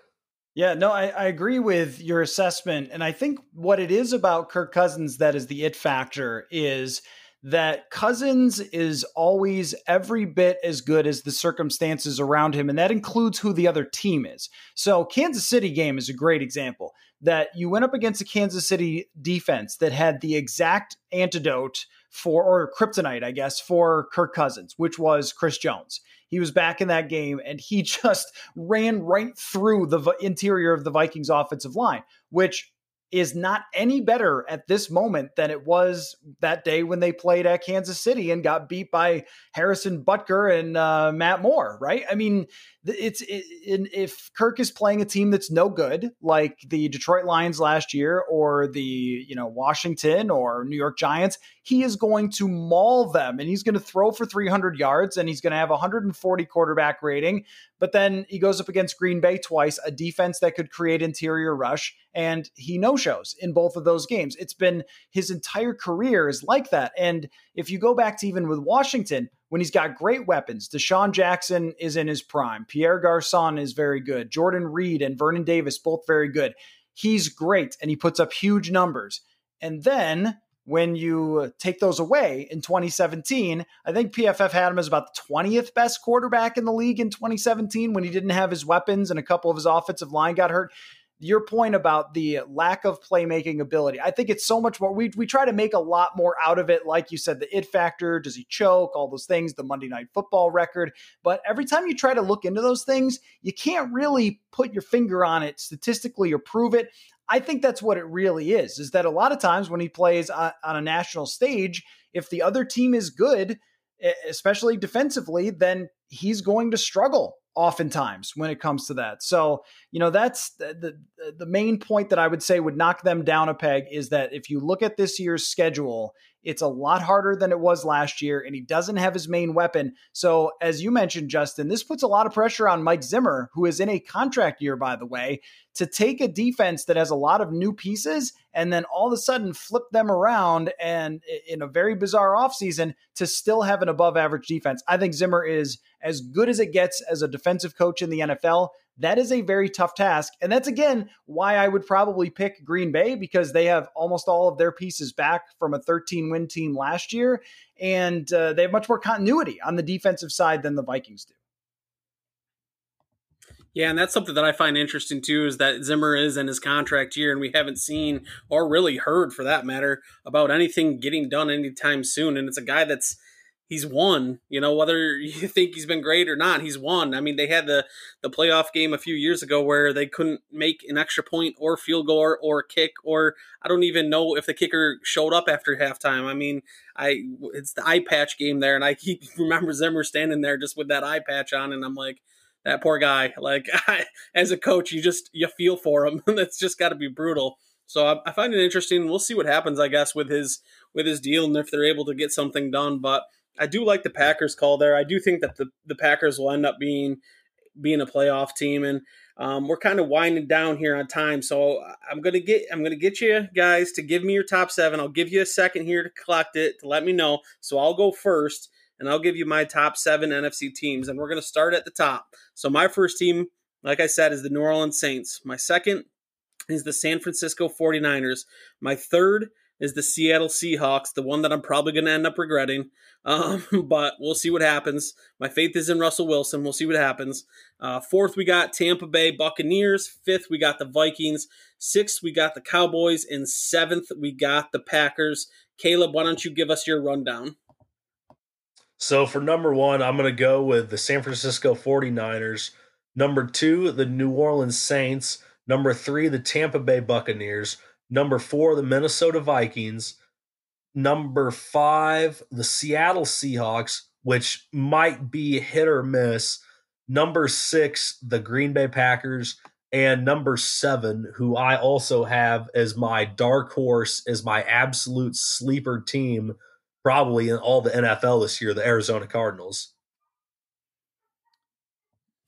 Yeah, no, I, I agree with your assessment. And I think what it is about Kirk Cousins that is the it factor is that Cousins is always every bit as good as the circumstances around him. And that includes who the other team is. So Kansas City game is a great example that you went up against a Kansas City defense that had the exact antidote for, or kryptonite, I guess, for Kirk Cousins, which was Chris Jones. He was back in that game and he just ran right through the interior of the Vikings offensive line, which is not any better at this moment than it was that day when they played at Kansas City and got beat by Harrison Butker and uh, Matt Moore, right? I mean, it's it, if Kirk is playing a team that's no good, like the Detroit Lions last year or the, you know, Washington or New York Giants, he is going to maul them and he's going to throw for three hundred yards and he's going to have one hundred forty quarterback rating. But then he goes up against Green Bay twice, a defense that could create interior rush, and he no-shows in both of those games. It's been his entire career is like that. And if you go back to even with Washington, when he's got great weapons, Deshaun Jackson is in his prime. Pierre Garçon is very good. Jordan Reed and Vernon Davis, both very good. He's great, and he puts up huge numbers. And then when you take those away in twenty seventeen, I think P F F had him as about the twentieth best quarterback in the league in twenty seventeen when he didn't have his weapons and a couple of his offensive line got hurt. Your point about the lack of playmaking ability, I think it's so much more. We we try to make a lot more out of it. Like you said, the it factor, does he choke, all those things, the Monday Night Football record. But every time you try to look into those things, you can't really put your finger on it statistically or prove it. I think that's what it really is, is that a lot of times when he plays on, on a national stage, if the other team is good, especially defensively, then he's going to struggle oftentimes when it comes to that. So, you know, that's the, the the main point that I would say would knock them down a peg is that if you look at this year's schedule, it's a lot harder than it was last year, and he doesn't have his main weapon. So as you mentioned, Justin, this puts a lot of pressure on Mike Zimmer, who is in a contract year, by the way, to take a defense that has a lot of new pieces and then all of a sudden flip them around and in a very bizarre offseason to still have an above average defense. I think Zimmer is as good as it gets as a defensive coach in the N F L. That is a very tough task. And that's, again, why I would probably pick Green Bay, because they have almost all of their pieces back from a thirteen-win team last year. And uh, they have much more continuity on the defensive side than the Vikings do. Yeah, and that's something that I find interesting, too, is that Zimmer is in his contract year, and we haven't seen or really heard, for that matter, about anything getting done anytime soon. And it's a guy that's he's won, you know, whether you think he's been great or not, he's won. I mean, they had the, the playoff game a few years ago where they couldn't make an extra point or field goal or, or kick, or I don't even know if the kicker showed up after halftime. I mean, I it's the eye patch game there, and I keep remember Zimmer standing there just with that eye patch on, and I'm like, that poor guy. Like, I, as a coach, you just you feel for him. That's just got to be brutal. So I, I find it interesting. We'll see what happens, I guess, with his with his deal and if they're able to get something done. But I do like the Packers call there. I do think that the, the Packers will end up being being a playoff team. And um, we're kind of winding down here on time. So I'm gonna get I'm gonna get you guys to give me your top seven. I'll give you a second here to collect it to let me know. So I'll go first. And I'll give you my top seven N F C teams. And we're going to start at the top. So my first team, like I said, is the New Orleans Saints. My second is the San Francisco forty-niners. My third is the Seattle Seahawks, the one that I'm probably going to end up regretting. Um, but we'll see what happens. My faith is in Russell Wilson. We'll see what happens. Uh, fourth, we got Tampa Bay Buccaneers. Fifth, we got the Vikings. Sixth, we got the Cowboys. And seventh, we got the Packers. Caleb, why don't you give us your rundown? So for number one, I'm going to go with the San Francisco forty-niners. Number two, the New Orleans Saints. Number three, the Tampa Bay Buccaneers. Number four, the Minnesota Vikings. Number five, the Seattle Seahawks, which might be hit or miss. Number six, the Green Bay Packers. And number seven, who I also have as my dark horse, as my absolute sleeper team, probably in all the N F L this year, the Arizona Cardinals.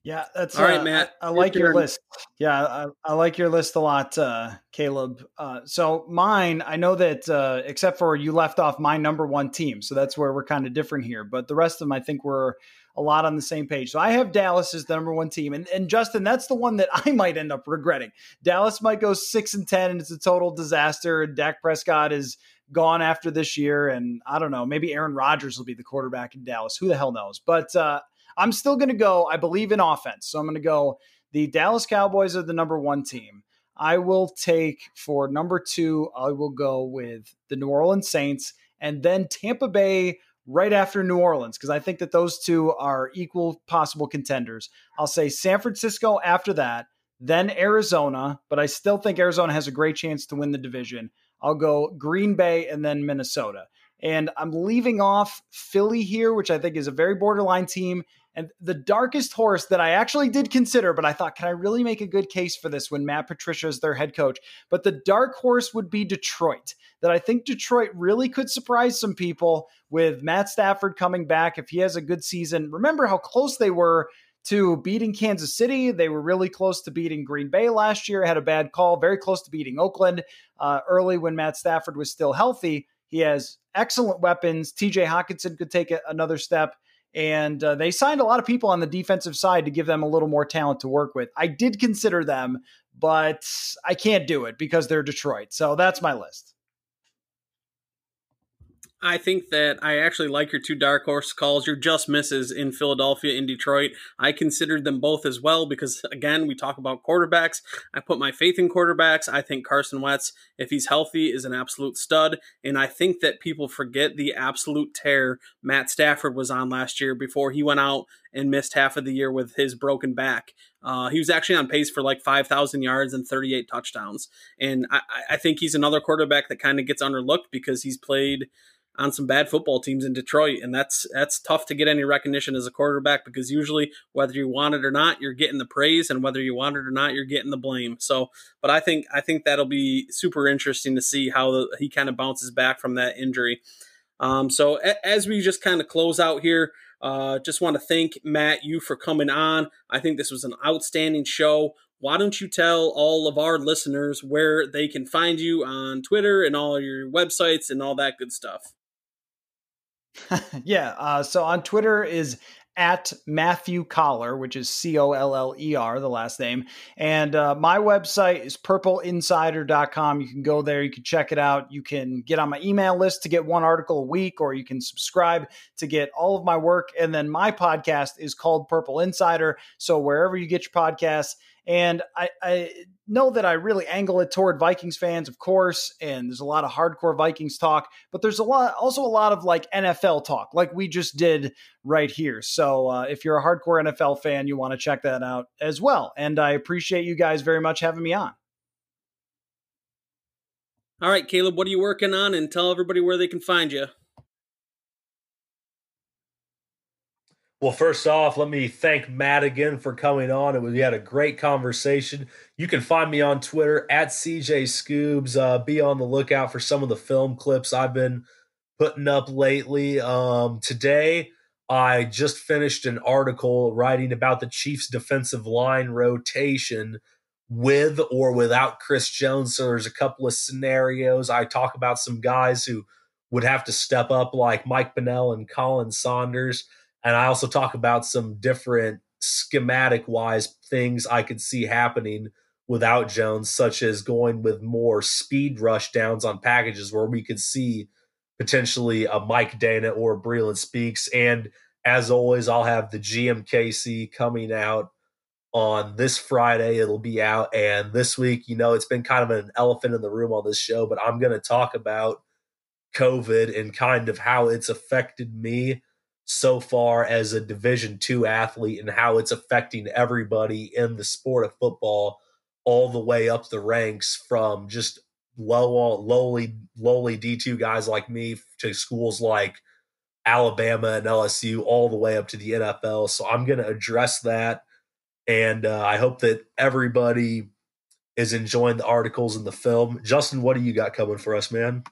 Yeah, that's all uh, right, Matt. I, I like your list. Yeah, I, I like your list a lot, uh, Caleb. Uh, so mine, I know that uh, except for you left off my number one team, so that's where we're kind of different here. But the rest of them, I think we're a lot on the same page. So I have Dallas as the number one team. And, and Justin, that's the one that I might end up regretting. Dallas might go six and ten, and it's a total disaster. Dak Prescott is gone after this year. And I don't know, maybe Aaron Rodgers will be the quarterback in Dallas. Who the hell knows? But uh, I'm still going to go, I believe in offense. So I'm going to go the Dallas Cowboys are the number one team. I will take for number two, I will go with the New Orleans Saints and then Tampa Bay right after New Orleans, because I think that those two are equal possible contenders. I'll say San Francisco after that, then Arizona, but I still think Arizona has a great chance to win the division. I'll go Green Bay and then Minnesota. And I'm leaving off Philly here, which I think is a very borderline team. And the darkest horse that I actually did consider, but I thought, can I really make a good case for this when Matt Patricia is their head coach? But the dark horse would be Detroit, that I think Detroit really could surprise some people with Matt Stafford coming back if he has a good season. Remember how close they were to beating Kansas City. They were really close to beating Green Bay last year, had a bad call, very close to beating Oakland uh, early when Matt Stafford was still healthy. He has excellent weapons. T J Hockenson could take a, another step. And uh, they signed a lot of people on the defensive side to give them a little more talent to work with. I did consider them, but I can't do it because they're Detroit. So that's my list. I think that I actually like your two dark horse calls. Your just misses in Philadelphia and Detroit. I considered them both as well because, again, we talk about quarterbacks. I put my faith in quarterbacks. I think Carson Wentz, if he's healthy, is an absolute stud. And I think that people forget the absolute tear Matt Stafford was on last year before he went out and missed half of the year with his broken back. Uh, he was actually on pace for like five thousand yards and thirty-eight touchdowns. And I, I think he's another quarterback that kind of gets underlooked because he's played – on some bad football teams in Detroit. And that's that's tough to get any recognition as a quarterback because usually whether you want it or not, you're getting the praise, and whether you want it or not, you're getting the blame. So, but I think I think that'll be super interesting to see how the, he kind of bounces back from that injury. Um, so a, as we just kind of close out here, uh, just want to thank Matt, you for coming on. I think this was an outstanding show. Why don't you tell all of our listeners where they can find you on Twitter and all your websites and all that good stuff? yeah. Uh, so on Twitter is at Matthew Collar, which is C O L L E R, the last name. And uh, my website is purple insider dot com. You can go there. You can check it out. You can get on my email list to get one article a week, or you can subscribe to get all of my work. And then my podcast is called Purple Insider. So wherever you get your podcasts. And I, I know that I really angle it toward Vikings fans, of course, and there's a lot of hardcore Vikings talk, but there's a lot, also a lot of like N F L talk, like we just did right here. So uh, if you're a hardcore N F L fan, you want to check that out as well. And I appreciate you guys very much having me on. All right, Caleb, what are you working on? And tell everybody where they can find you. Well, first off, let me thank Matt again for coming on. It was, we had a great conversation. You can find me on Twitter at C J Scoobs. Uh, be on the lookout for some of the film clips I've been putting up lately. Um, today, I just finished an article writing about the Chiefs' defensive line rotation with or without Chris Jones. So there's a couple of scenarios. I talk about some guys who would have to step up, like Mike Bennell and Colin Saunders. And I also talk about some different schematic-wise things I could see happening without Jones, such as going with more speed rush downs on packages where we could see potentially a Mike Dana or a Breland Speaks. And as always, I'll have the G M K C coming out on this Friday. It'll be out. And this week, you know, it's been kind of an elephant in the room on this show, but I'm going to talk about COVID and kind of how it's affected me so far as a Division two athlete and how it's affecting everybody in the sport of football all the way up the ranks, from just low, lowly, lowly D two guys like me to schools like Alabama and L S U all the way up to the N F L. So I'm going to address that. And uh, I hope that everybody is enjoying the articles and the film. Justin, what do you got coming for us, man?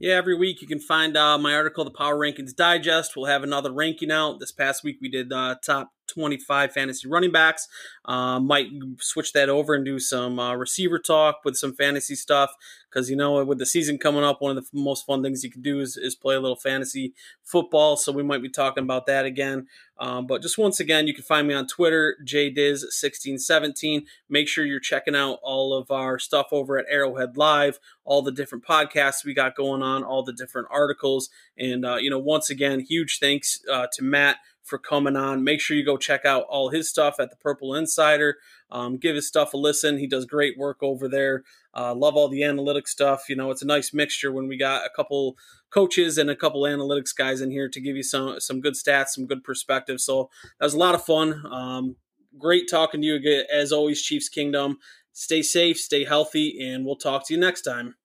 Yeah, every week you can find uh, my article, The Power Rankings Digest. We'll have another ranking out. This past week we did uh, top twenty-five fantasy running backs. Uh, might switch that over and do some uh, receiver talk with some fantasy stuff, because, you know, with the season coming up, one of the most fun things you can do is, is play a little fantasy football. So we might be talking about that again. Um, but just once again, you can find me on Twitter, J Diz sixteen seventeen. Make sure you're checking out all of our stuff over at Arrowhead Live, all the different podcasts we got going on, all the different articles. And, uh, you know, once again, huge thanks uh, to Matt for coming on. Make sure you go check out all his stuff at the Purple Insider. Um, give his stuff a listen. He does great work over there. Uh, love all the analytics stuff. You know, it's a nice mixture when we got a couple coaches and a couple analytics guys in here to give you some some good stats, some good perspective. So that was a lot of fun. Um, great talking to you again. As always, Chiefs Kingdom. Stay safe, stay healthy, and we'll talk to you next time.